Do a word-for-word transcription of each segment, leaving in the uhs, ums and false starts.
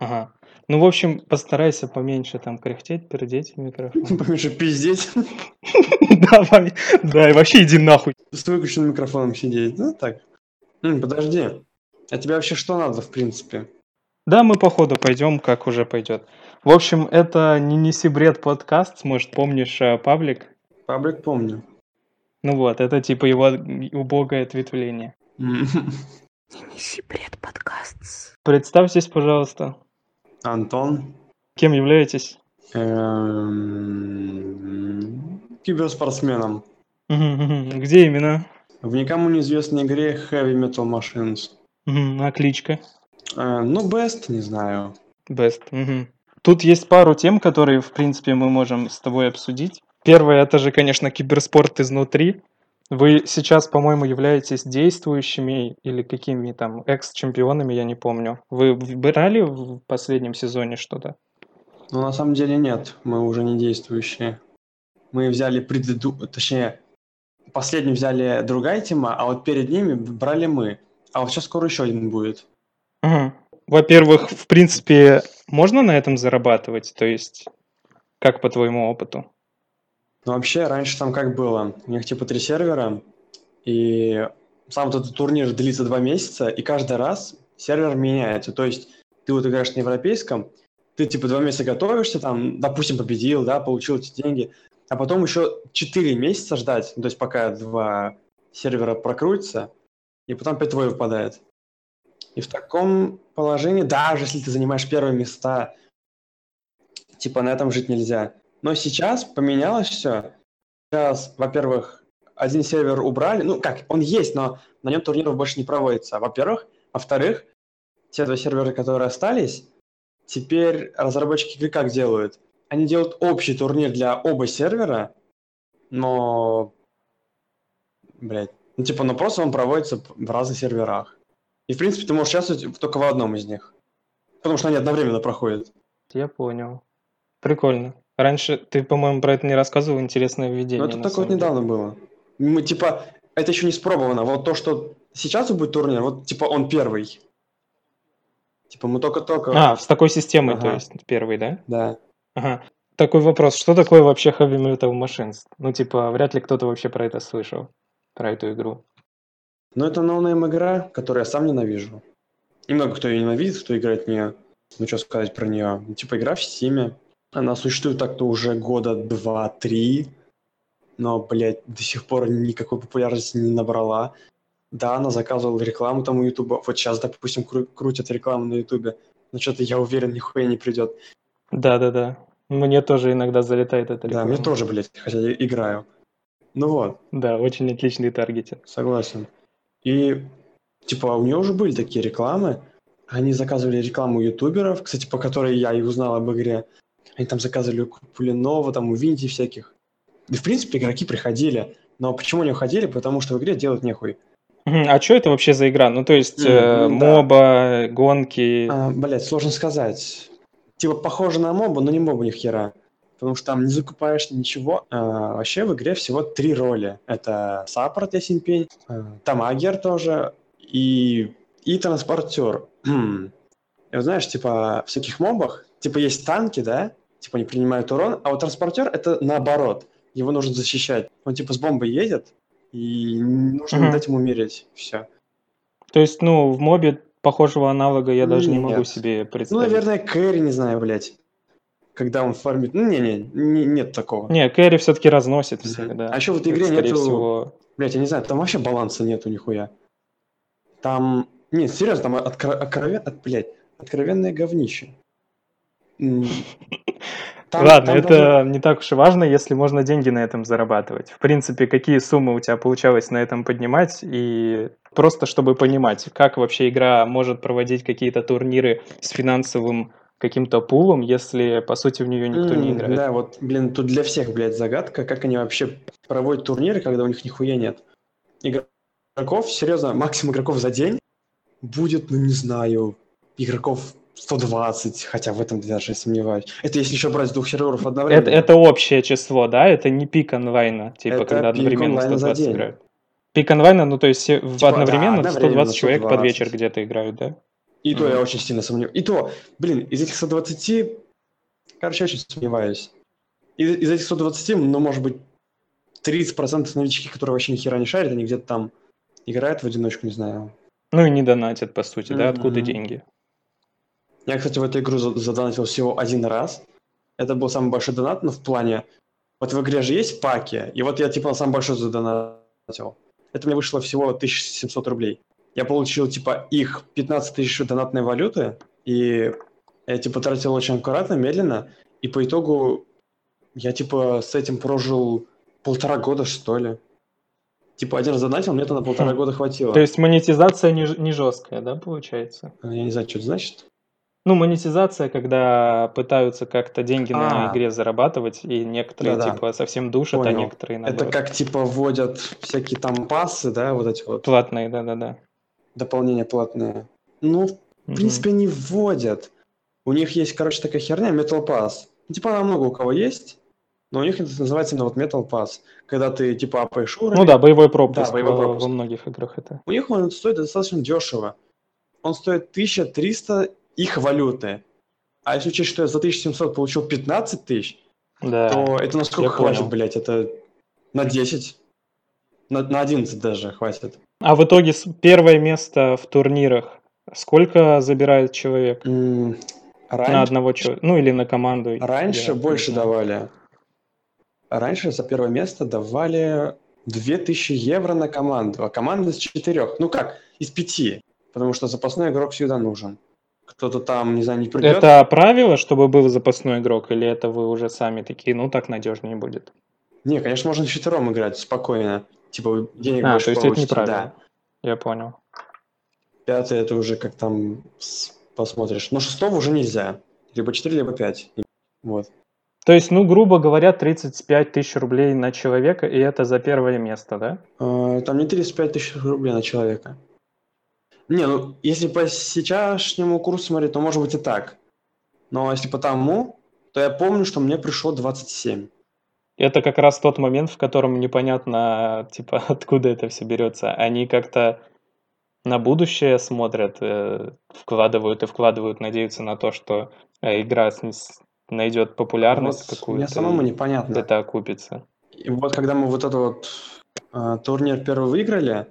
Ага. Ну, в общем, постарайся поменьше там кряхтеть, пердеть в микрофон. Поменьше пиздеть. Да, и вообще иди нахуй. С выключенным микрофоном сидеть, да, так? Подожди, а тебе вообще что надо, в принципе? Да, мы походу пойдем, как уже пойдет. В общем, это «Не неси бред» подкаст, может, помнишь паблик? Паблик помню. Ну вот, это типа его убогое ответвление. «Не неси бред» подкаст. Представьтесь, пожалуйста. Антон. Кем являетесь? Киберспортсменом. Где именно? В никому неизвестной игре Heavy Metal Machines. А кличка? Ну, Best, не знаю. Best. Тут есть пару тем, которые, в принципе, мы можем с тобой обсудить. Первое, это же, конечно, киберспорт изнутри. Вы сейчас, по-моему, являетесь действующими или какими там экс-чемпионами, я не помню. Вы брали в последнем сезоне что-то? Ну, на самом деле нет, мы уже не действующие. Мы взяли предыду... Точнее, последний взяли другая тема, а вот перед ними брали мы. А вот сейчас скоро еще один будет. Угу. Во-первых, в принципе, можно на этом зарабатывать? То есть, как по твоему опыту? Ну, вообще, раньше там как было? У них типа три сервера, и сам вот этот турнир длится два месяца, и каждый раз сервер меняется. То есть ты вот играешь на европейском, ты типа два месяца готовишься, там, допустим, победил, да, получил эти деньги, а потом еще четыре месяца ждать, ну, то есть пока два сервера прокрутятся, и потом опять твой выпадает. И в таком положении, даже если ты занимаешь первые места, типа на этом жить нельзя. Но сейчас поменялось все. Сейчас, во-первых, один сервер убрали. Ну как, он есть, но на нем турниров больше не проводится. Во-первых. Во-вторых, те два сервера, которые остались, теперь разработчики игры как делают? Они делают общий турнир для оба сервера, но... Блядь. Ну типа, ну просто он проводится в разных серверах. И в принципе ты можешь участвовать только в одном из них. Потому что они одновременно проходят. Я понял. Прикольно. Раньше ты, по-моему, про это не рассказывал, интересное введение. Ну, это только вот недавно было. Мы, типа, это еще не спробовано. Вот то, что сейчас будет турнир, вот, типа, он первый. Типа, мы только-только... А, с такой системой, ага. То есть, первый, да? Да. Ага. Такой вопрос, что такое вообще Heavy Metal Machines? Ну, типа, вряд ли кто-то вообще про это слышал, про эту игру. Ну, это ноунейм игра, которую я сам ненавижу. И много кто ее ненавидит, кто играет в нее. Ну, что сказать про нее? Типа, игра в Steam. Она существует так-то уже года два-три, но, блядь, до сих пор никакой популярности не набрала. Да, она заказывала рекламу там у Ютуба. Вот сейчас, допустим, кру- крутят рекламу на Ютубе, но что-то, я уверен, нихуя не придет. Да-да-да. Мне тоже иногда залетает эта реклама. Да, мне тоже, блядь, хотя я играю. Ну вот. Да, очень отличный таргетинг. Согласен. И, типа, у нее уже были такие рекламы. Они заказывали рекламу ютуберов, кстати, по которой я и узнал об игре. Они там заказывали у Купулинова, там у Винди всяких. И, в принципе, игроки приходили. Но почему они уходили? Потому что в игре делать нехуй. А что это вообще за игра? Ну, то есть, mm, э, да. моба, гонки... А, блядь, сложно сказать. Типа, похоже на мобу, но не моба ни хера. Потому что там не закупаешь ничего. А, вообще в игре всего три роли. Это саппорт, ясен пень, тамагер тоже, и, и транспортер. И вот знаешь, типа, в всяких мобах, типа, есть танки, да? Типа, они принимают урон, а вот транспортер — это наоборот. Его нужно защищать. Он, типа, с бомбой едет, и нужно mm-hmm. дать ему умереть. Все. То есть, ну, в мобе похожего аналога я даже Нет. не могу себе представить. Ну, наверное, кэрри, не знаю, блять. Когда он фармит... Ну, не-не, нет такого. Не, кэрри все-таки разносит всегда. Mm-hmm. А еще в этой игре это, нету... Всего... Блять, я не знаю, там вообще баланса нету нихуя. Там... Нет, серьезно, там откровен... от, блять, откровенное говнище. Там, Ладно, там это даже... не так уж и важно, если можно деньги на этом зарабатывать. В принципе, какие суммы у тебя получалось на этом поднимать, и просто чтобы понимать, как вообще игра может проводить какие-то турниры с финансовым каким-то пулом, если, по сути, в нее никто mm, не играет. Да, вот, блин, тут для всех, блядь, загадка, как они вообще проводят турниры, когда у них нихуя нет. Игроков, серьезно, максимум игроков за день будет, ну не знаю, игроков... сто двадцать, хотя в этом даже сомневаюсь. Это если еще брать с двух серверов одновременно. Это, это общее число, да? Это не пик онлайна, типа, это когда одновременно сто двадцать играют. Пик онлайна, ну то есть типа, одновременно, да, одновременно сто двадцать человек сто двадцать. Под вечер где-то играют, да? И mm-hmm. то я очень сильно сомневаюсь. И то, блин, из этих сто двадцати, короче, я очень сомневаюсь. Из, из этих сто двадцати, ну, может быть, тридцать процентов новички, которые вообще ни хера не шарят, они где-то там играют в одиночку, не знаю. Ну и не донатят, по сути, mm-hmm. да? Откуда деньги? Я, кстати, в эту игру задонатил всего один раз. Это был самый большой донат, но в плане... Вот в игре же есть паки, и вот я, типа, самый большой задонатил. Это мне вышло всего тысяча семьсот рублей. Я получил, типа, их пятнадцать тысяч донатной валюты, и я, типа, тратил очень аккуратно, медленно, и по итогу я, типа, с этим прожил полтора года, что ли. Типа, один раз донатил, мне это на полтора года хватило. То есть монетизация не, не жесткая, да, получается? Я не знаю, что это значит. Ну, монетизация, когда пытаются как-то деньги а. на игре зарабатывать, и некоторые, да-да. типа, совсем душат, понял. А некоторые, наоборот. Это как, типа, вводят всякие там пассы, да, вот эти вот... Платные, да-да-да. Дополнения платные. Ну, в mm-hmm. принципе, не вводят. У них есть, короче, такая херня, Metal Pass. Типа, она много у кого есть, но у них это называется именно вот Metal Pass. Когда ты, типа, апаешь уровень... Ну да, боевой пропуск. Да, боевой пропуск. Во, во многих играх это. У них он стоит достаточно дешево. Он стоит тысяча триста... их валюты. А если учесть, что я за тысячу семьсот получил пятнадцать тысяч, да, то это на сколько хватит, понял. Блядь? Это на десять? На, на одиннадцать даже хватит. А в итоге первое место в турнирах сколько забирает человек? М- раньше, на одного человека? Ну или на команду? Раньше да, больше давали. Раньше за первое место давали две тысячи евро на команду, а команда из четырех. Ну как, из пяти. Потому что запасной игрок всегда нужен. Кто-то там, не знаю, не придет. Это правило, чтобы был запасной игрок, или это вы уже сами такие, ну так надежнее будет? Не, конечно, можно вчетвером играть спокойно. Типа денег а, больше получится. А, то есть получите. Это не правило. Да. Я понял. Пятый это уже как там посмотришь. Но шестого уже нельзя. Либо четыре, либо пять. Вот. То есть, ну, грубо говоря, тридцать пять тысяч рублей на человека, и это за первое место, да? Там не тридцать пять тысяч рублей на человека. Не, ну, если по сейчасшнему курсу смотреть, то может быть и так. Но если по тому, то я помню, что мне пришло двадцать семь. Это как раз тот момент, в котором непонятно, типа, откуда это все берется. Они как-то на будущее смотрят, вкладывают и вкладывают, надеются на то, что игра найдет популярность вот какую-то. Мне самому непонятно. Это окупится. И вот когда мы вот этот вот э, турнир первый выиграли,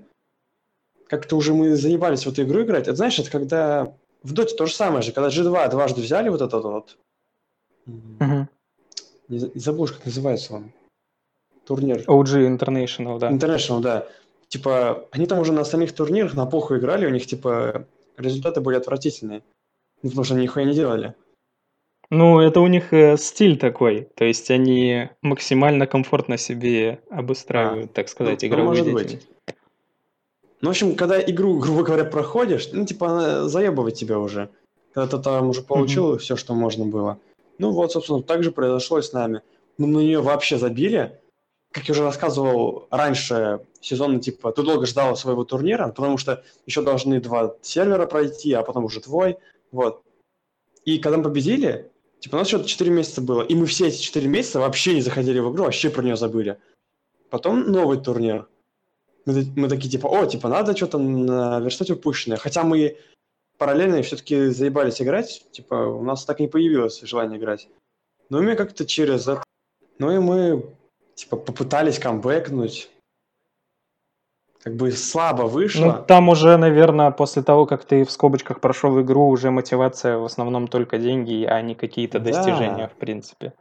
как-то уже мы заебались в эту игру играть. Это, знаешь, это когда... В Доте то же самое же. Когда джи два дважды взяли вот этот вот... Mm-hmm. Не забыл, как называется он. Турнир. о джи International, да. International, да. Типа, они там уже на остальных турнирах на похуй играли, у них, типа, результаты были отвратительные. Ну, потому что они нихуя не делали. Ну, это у них э, стиль такой. То есть они максимально комфортно себе обустраивают, а, так сказать, ну, игровую ну, деятельность. Быть. Ну, в общем, когда игру, грубо говоря, проходишь, ну, типа, она заебывает тебя уже. Когда ты там уже получил mm-hmm. все, что можно было. Ну, вот, собственно, так же произошло и с нами. Мы на нее вообще забили. Как я уже рассказывал раньше, сезонно, типа, ты долго ждал своего турнира, потому что еще должны два сервера пройти, а потом уже твой, вот. И когда мы победили, типа, у нас что-то четыре месяца было, и мы все эти четыре месяца вообще не заходили в игру, вообще про нее забыли. Потом новый турнир. Мы, мы такие, типа, о, типа, надо что-то наверстать упущенное. Хотя мы параллельно все-таки заебались играть. Типа, у нас так и не появилось желание играть. Ну, и мы как-то через... Ну, и мы, типа, попытались камбэкнуть. Как бы слабо вышло. Ну, там уже, наверное, после того, как ты в скобочках прошел игру, уже мотивация в основном только деньги, а не какие-то да. достижения, в принципе.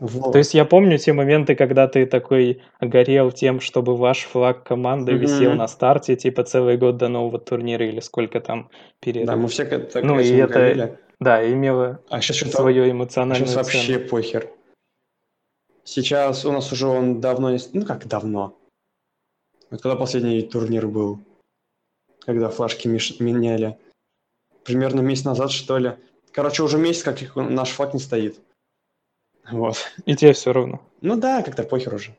Вот. То есть я помню те моменты, когда ты такой горел тем, чтобы ваш флаг команды mm-hmm. висел на старте, типа целый год до нового турнира или сколько там периодов. Да, мы все так, ну, и это, говорили. Да, имело а сейчас свое эмоциональное. Сейчас вообще похер. Сейчас у нас уже он давно не... Ну как давно? Вот когда последний турнир был? Когда флажки миш... меняли? Примерно месяц назад, что ли? Короче, уже месяц, как наш флаг не стоит. Вот. И тебе все равно. Ну да, как-то похер уже.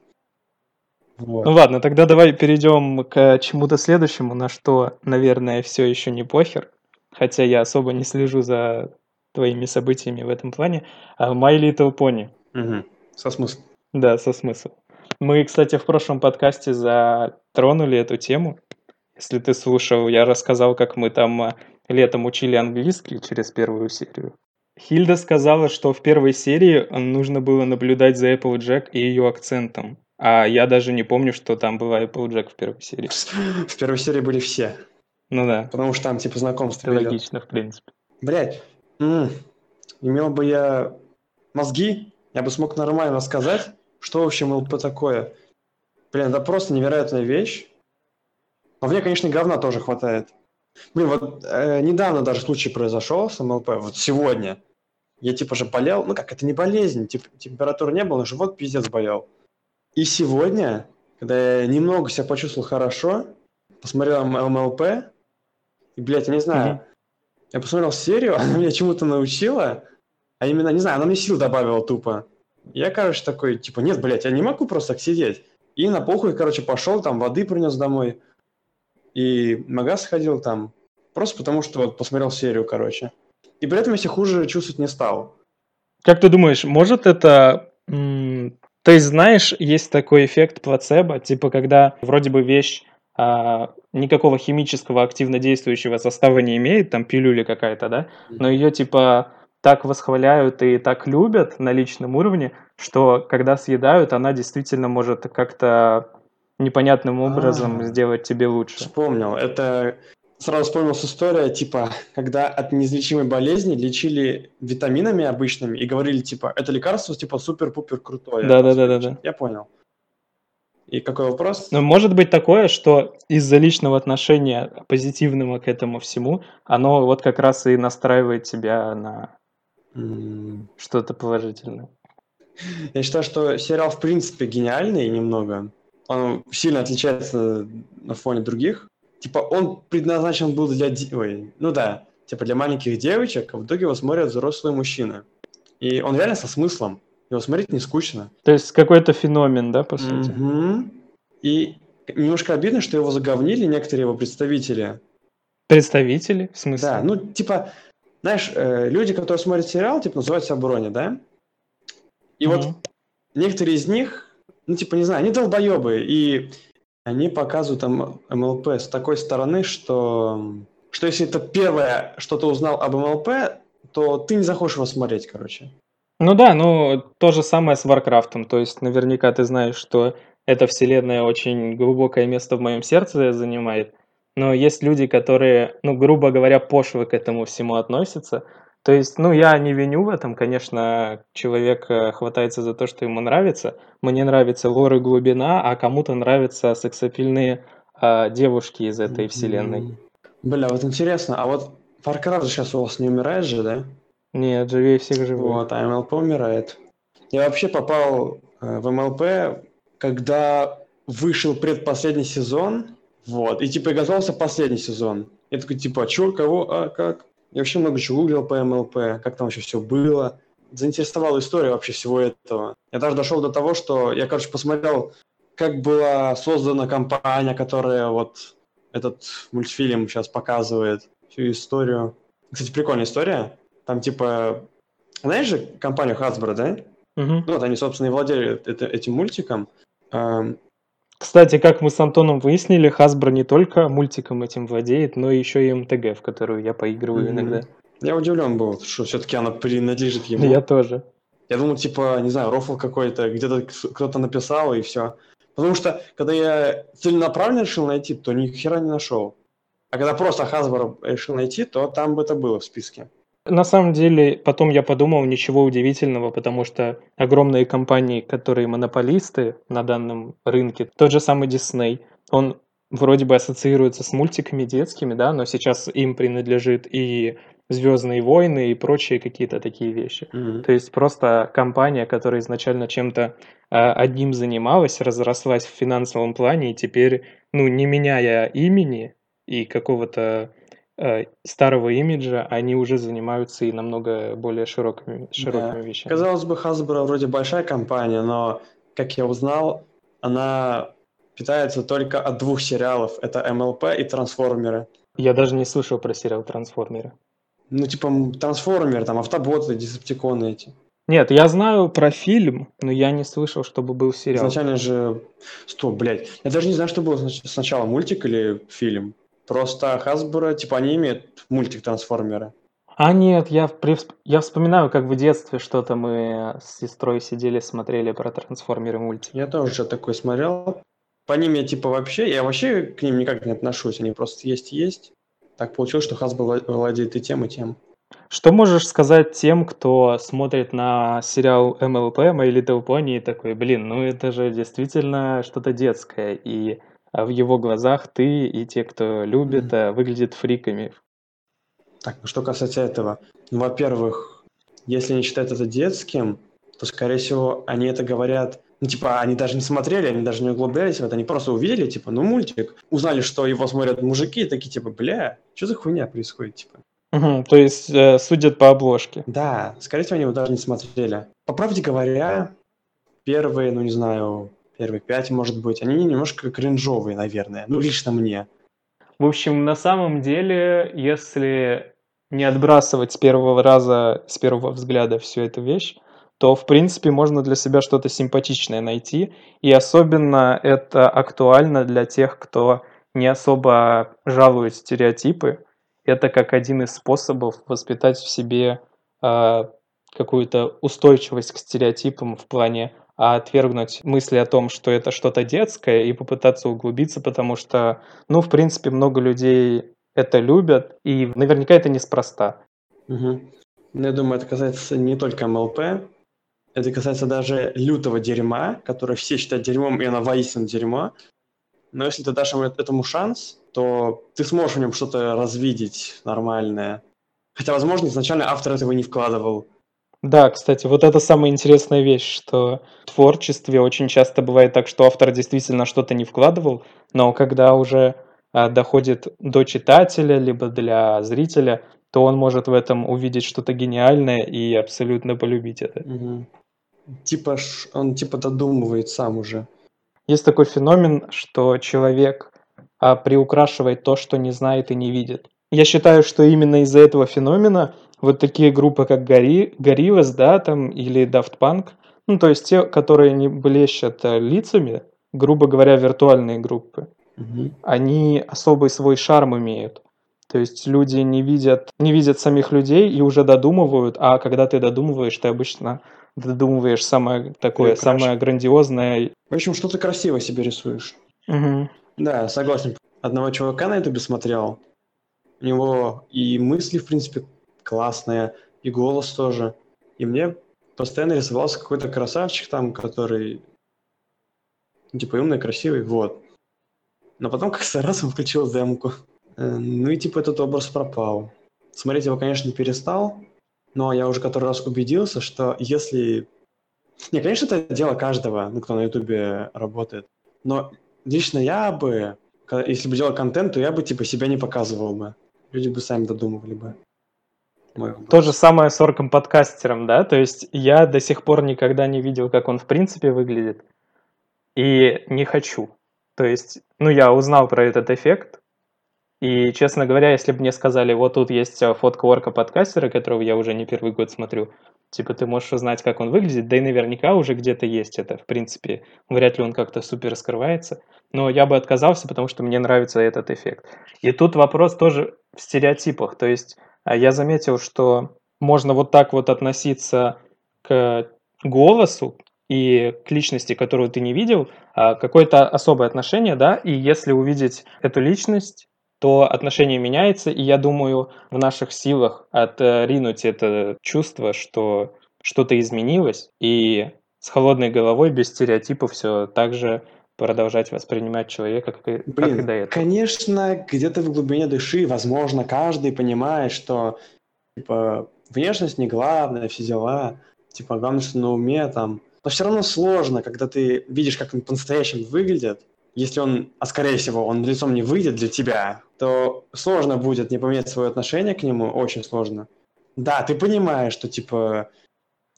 Вот. Ну ладно, тогда давай перейдем к чему-то следующему, на что, наверное, все еще не похер. Хотя я особо не слежу за твоими событиями в этом плане. My Little Pony. Угу. Со смыслом. Да, со смыслом. Мы, кстати, в прошлом подкасте затронули эту тему. Если ты слушал, я рассказал, как мы там летом учили английский через первую серию. Хильда сказала, что в первой серии нужно было наблюдать за Applejack и ее акцентом. А я даже не помню, что там была Applejack в первой серии. В первой серии были все. Ну да. Потому что там типа знакомство. Логично, в принципе. Блять, м-м. имел бы я мозги, я бы смог нормально сказать, что вообще МЛП такое. Блин, это просто невероятная вещь. Но мне, конечно, говна тоже хватает. Блин, вот э, недавно даже случай произошел с МЛП, вот сегодня. Я типа же болел, ну как, это не болезнь, типа, температуры не было, живот пиздец болел. И сегодня, когда я немного себя почувствовал хорошо, посмотрел МЛП, и, блядь, я не знаю, mm-hmm. я посмотрел серию, она меня чему-то научила, а именно, не знаю, она мне сил добавила тупо. Я, короче, такой, типа, нет, блядь, я не могу просто так сидеть. И на похуй, короче, пошел, там, воды принес домой. И в магаз ходил там, просто потому что вот посмотрел серию, короче. И при этом я себя хуже чувствовать не стал. Как ты думаешь, может это... М- ты знаешь, есть такой эффект плацебо, типа когда вроде бы вещь а, никакого химического активно действующего состава не имеет, там пилюля какая-то, да, но ее типа так восхваляют и так любят на личном уровне, что когда съедают, она действительно может как-то... непонятным образом А-а-а. сделать тебе лучше. Вспомнил. Это сразу вспомнилась история, типа, когда от неизлечимой болезни лечили витаминами обычными и говорили, типа, это лекарство, типа, супер-пупер крутое. Да-да-да-да. Я понял. И какой вопрос? Ну, может быть такое, что из-за личного отношения позитивного к этому всему, оно вот как раз и настраивает тебя на mm. что-то положительное. Я считаю, что сериал, в принципе, гениальный немного. Он сильно отличается на фоне других. Типа он предназначен был для... Ой, ну да, типа для маленьких девочек, а в итоге его смотрят взрослые мужчины. И он реально со смыслом. Его смотреть не скучно. То есть какой-то феномен, да, по сути? Mm-hmm. И немножко обидно, что его заговнили некоторые его представители. Представители? В смысле? Да, ну типа, знаешь, э, люди, которые смотрят сериал, типа называют себя брони, да? И mm-hmm. вот некоторые из них... Ну, типа, не знаю, они долбоебы, и они показывают там МЛП с такой стороны, что, что если это первое, что ты узнал об МЛП, то ты не захочешь его смотреть, короче. Ну да, ну, то же самое с Варкрафтом, то есть наверняка ты знаешь, что эта вселенная очень глубокое место в моем сердце занимает, но есть люди, которые, ну, грубо говоря, пошло к этому всему относятся. То есть, ну, я не виню в этом, конечно, человек хватается за то, что ему нравится. Мне нравится лор и глубина, а кому-то нравятся сексапильные э, девушки из этой вселенной. Бля, вот интересно, а вот Warcraft сейчас у вас не умирает же, да? Нет, живее всех живых. Вот, а МЛП умирает. Я вообще попал в МЛП, когда вышел предпоследний сезон, вот, и типа и готовился последний сезон. Я такой, типа, чё, кого, а, как? Я вообще много чего гуглил по МЛП, как там вообще все было. Заинтересовала история вообще всего этого. Я даже дошел до того, что я, короче, посмотрел, как была создана компания, которая вот этот мультфильм сейчас показывает, всю историю. Кстати, прикольная история. Там типа, знаешь же компанию Hasbro, да? Угу. Ну вот они, собственно, и владели это, этим мультиком. Кстати, как мы с Антоном выяснили, Hasbro не только мультиком этим владеет, но еще и эм тэ гэ, в которую я поигрываю mm-hmm. иногда. Я удивлен был, что все-таки она принадлежит ему. Я тоже. Я думал, типа, не знаю, рофл какой-то, где-то кто-то написал и все. Потому что, когда я целенаправленно решил найти, то ни хера не нашел. А когда просто Hasbro решил найти, то там бы это было в списке. На самом деле, потом я подумал, ничего удивительного, потому что огромные компании, которые монополисты на данном рынке, тот же самый Disney, он вроде бы ассоциируется с мультиками детскими, да, но сейчас им принадлежит и «Звездные войны», и прочие какие-то такие вещи. Mm-hmm. То есть просто компания, которая изначально чем-то э, одним занималась, разрослась в финансовом плане, и теперь, ну, не меняя имени и какого-то... старого имиджа, они уже занимаются и намного более широкими, широкими да. вещами. Казалось бы, Hasbro вроде большая компания, но, как я узнал, она питается только от двух сериалов. Это МЛП и Трансформеры. Я даже не слышал про сериал Трансформеры. Ну, типа, Трансформеры, там, Автоботы, Десептиконы эти. Нет, я знаю про фильм, но я не слышал, чтобы был сериал. Изначально же... Стоп, блядь. Я даже не знаю, что было сначала, мультик или фильм. Просто Hasbro, типа, они имеют мультик-трансформеры. А нет, я, превсп... я вспоминаю, как в детстве что-то мы с сестрой сидели, смотрели про трансформеры мультик. Я тоже что-то такое смотрел. По ним я типа вообще, я вообще к ним никак не отношусь, они просто есть и есть. Так получилось, что Hasbro владеет и тем, и тем. Что можешь сказать тем, кто смотрит на сериал эм эл пэ, My Little Pony, и такой, блин, ну это же действительно что-то детское, и в его глазах ты и те, кто любит, mm-hmm. выглядят фриками. Так, ну что касается этого, во-первых, если не считать это детским, то, скорее всего, они это говорят, ну, типа, они даже не смотрели, они даже не углублялись в это, они просто увидели, типа, ну, мультик, узнали, что его смотрят мужики, и такие, типа, бля, что за хуйня происходит, типа. Угу, то есть э, судят по обложке. Да, скорее всего, они его даже не смотрели. По правде говоря, первые, ну не знаю, первые пять, может быть, они немножко кринжовые, наверное, ну лично мне. В общем, на самом деле, если не отбрасывать с первого раза, с первого взгляда всю эту вещь, то, в принципе, можно для себя что-то симпатичное найти. И особенно это актуально для тех, кто не особо жалует стереотипы. Это как один из способов воспитать в себе э, какую-то устойчивость к стереотипам в плане отвергнуть мысли о том, что это что-то детское, и попытаться углубиться, потому что, ну, в принципе, много людей это любят, и наверняка это неспроста. Угу. Я думаю, это касается не только эм эл пэ, это касается даже лютого дерьма, которое все считают дерьмом, и оно воистину дерьмо. Но если ты дашь этому шанс, то ты сможешь в нем что-то развидеть нормальное. Хотя, возможно, изначально автор этого не вкладывал. Да, кстати, вот это самая интересная вещь, что в творчестве очень часто бывает так, что автор действительно что-то не вкладывал, но когда уже а, доходит до читателя, либо для зрителя, то он может в этом увидеть что-то гениальное и абсолютно полюбить это. Угу. Типа он типа додумывает сам уже. Есть такой феномен, что человек а, приукрашивает то, что не знает и не видит. Я считаю, что именно из-за этого феномена вот такие группы, как Гари, Гаривас, да, там, или Daft Punk, ну, то есть те, которые не блещут лицами, грубо говоря, виртуальные группы, mm-hmm. они особый свой шарм имеют. То есть люди не видят, не видят самих людей и уже додумывают, а когда ты додумываешь, ты обычно... Ты додумываешь самое такое, Ой, самое грандиозное. В общем, что ты красиво себе рисуешь. Угу. Да, согласен. Одного чувака на ютубе смотрел. У него и мысли, в принципе, классные, и голос тоже. И мне постоянно рисовался какой-то красавчик там, который типа умный, красивый, вот. Но потом как-то раз он включил демку. Ну и типа этот образ пропал. Смотреть его, конечно, перестал. Но я уже который раз убедился, что если... Не, конечно, это дело каждого, ну, кто на ютубе работает. Но лично я бы, если бы делал контент, то я бы, типа, себя не показывал бы. Люди бы сами додумывали бы. То же самое с Орком подкастером, да? То есть я до сих пор никогда не видел, как он в принципе выглядит. И не хочу. То есть, ну, я узнал про этот эффект. И, честно говоря, если бы мне сказали, вот тут есть фотка Орка подкастера, которого я уже не первый год смотрю, типа ты можешь узнать, как он выглядит, да и наверняка уже где-то есть это, в принципе, вряд ли он как-то супер скрывается, но я бы отказался, потому что мне нравится этот эффект. И тут вопрос тоже в стереотипах, то есть я заметил, что можно вот так вот относиться к голосу и к личности, которую ты не видел, какое-то особое отношение, да, и если увидеть эту личность, то отношение меняется, и я думаю, в наших силах отринуть это чувство, что что-то изменилось, и с холодной головой, без стереотипов все так же продолжать воспринимать человека, как и, Блин, как и до этого. Конечно, где-то в глубине души, возможно, каждый понимает, что типа внешность не главное, все дела, типа главное, что на уме там. Но все равно сложно, когда ты видишь, как он по-настоящему выглядит. Если он, а скорее всего, он лицом не выйдет для тебя, то сложно будет не поменять свое отношение к нему, очень сложно. Да, ты понимаешь, что типа...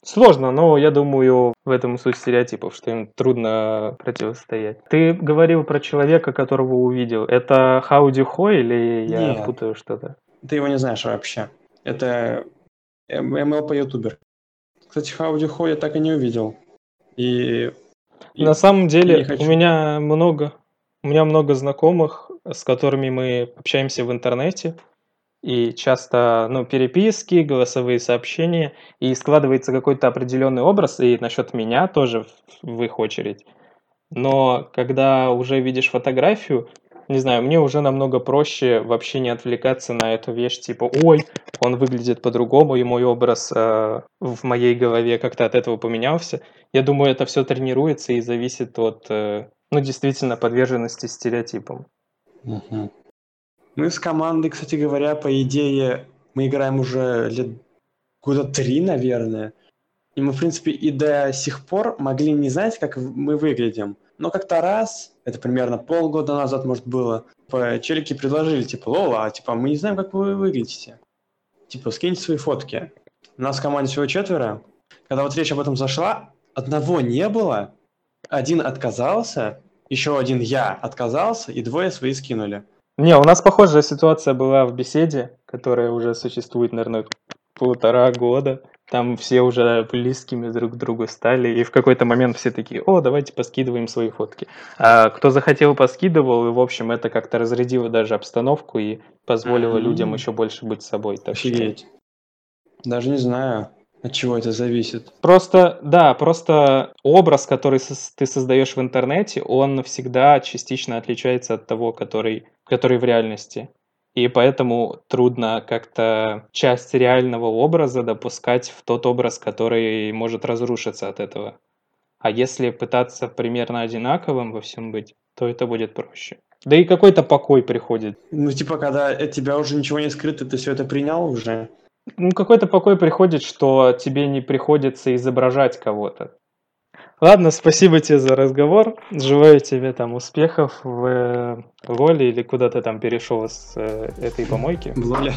Сложно, но я думаю, в этом суть стереотипов, что им трудно противостоять. Ты говорил про человека, которого увидел. Это Хауди Хо или я Нет, путаю что-то? Ты его не знаешь вообще. Это эм эл пэ-ютубер. Кстати, Хауди Хо я так и не увидел. И... И на самом деле у меня много У меня много знакомых, с которыми мы общаемся в интернете, и часто, ну, переписки, голосовые сообщения, и складывается какой-то определенный образ, и насчет меня тоже в их очередь. Но когда уже видишь фотографию, не знаю, мне уже намного проще вообще не отвлекаться на эту вещь, типа, ой, он выглядит по-другому, и мой образ э, в моей голове как-то от этого поменялся. Я думаю, это все тренируется и зависит от, э, ну, действительно, подверженности стереотипам. Угу. Мы с командой, кстати говоря, по идее, мы играем уже лет года три, наверное. И мы, в принципе, и до сих пор могли не знать, как мы выглядим. Но как-то раз, это примерно полгода назад, может, было, челики предложили, типа, Лола, а типа, мы не знаем, как вы выглядите. Типа, скиньте свои фотки. У нас в команде всего четверо. Когда вот речь об этом зашла, одного не было, один отказался, еще один я отказался, и двое свои скинули. Не, у нас похожая ситуация была в беседе, которая уже существует, наверное, полтора года. Там все уже близкими друг к другу стали, и в какой-то момент все такие, о, давайте поскидываем свои фотки. А кто захотел, поскидывал, и, в общем, это как-то разрядило даже обстановку и позволило mm-hmm. людям еще больше быть собой. Так что... Даже не знаю, от чего это зависит. Просто, да, просто образ, который ты создаешь в интернете, он всегда частично отличается от того, который, который в реальности. И поэтому трудно как-то часть реального образа допускать в тот образ, который может разрушиться от этого. А если пытаться примерно одинаковым во всем быть, то это будет проще. Да и какой-то покой приходит. Ну, типа, когда от тебя уже ничего не скрыто, ты все это принял уже? Ну, какой-то покой приходит, что тебе не приходится изображать кого-то. Ладно, спасибо тебе за разговор. Желаю тебе там успехов в роли или куда ты там перешел с этой помойки. В лоле.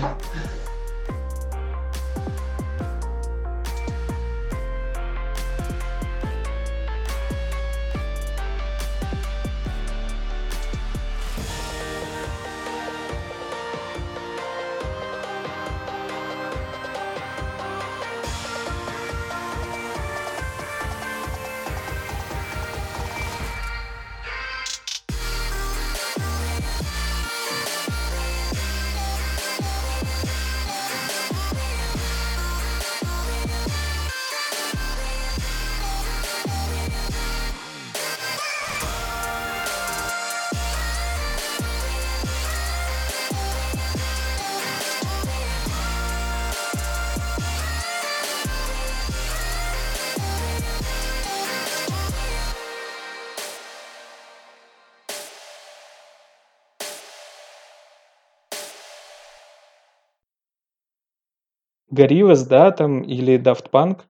Гориллас, да, там, или Daft Punk,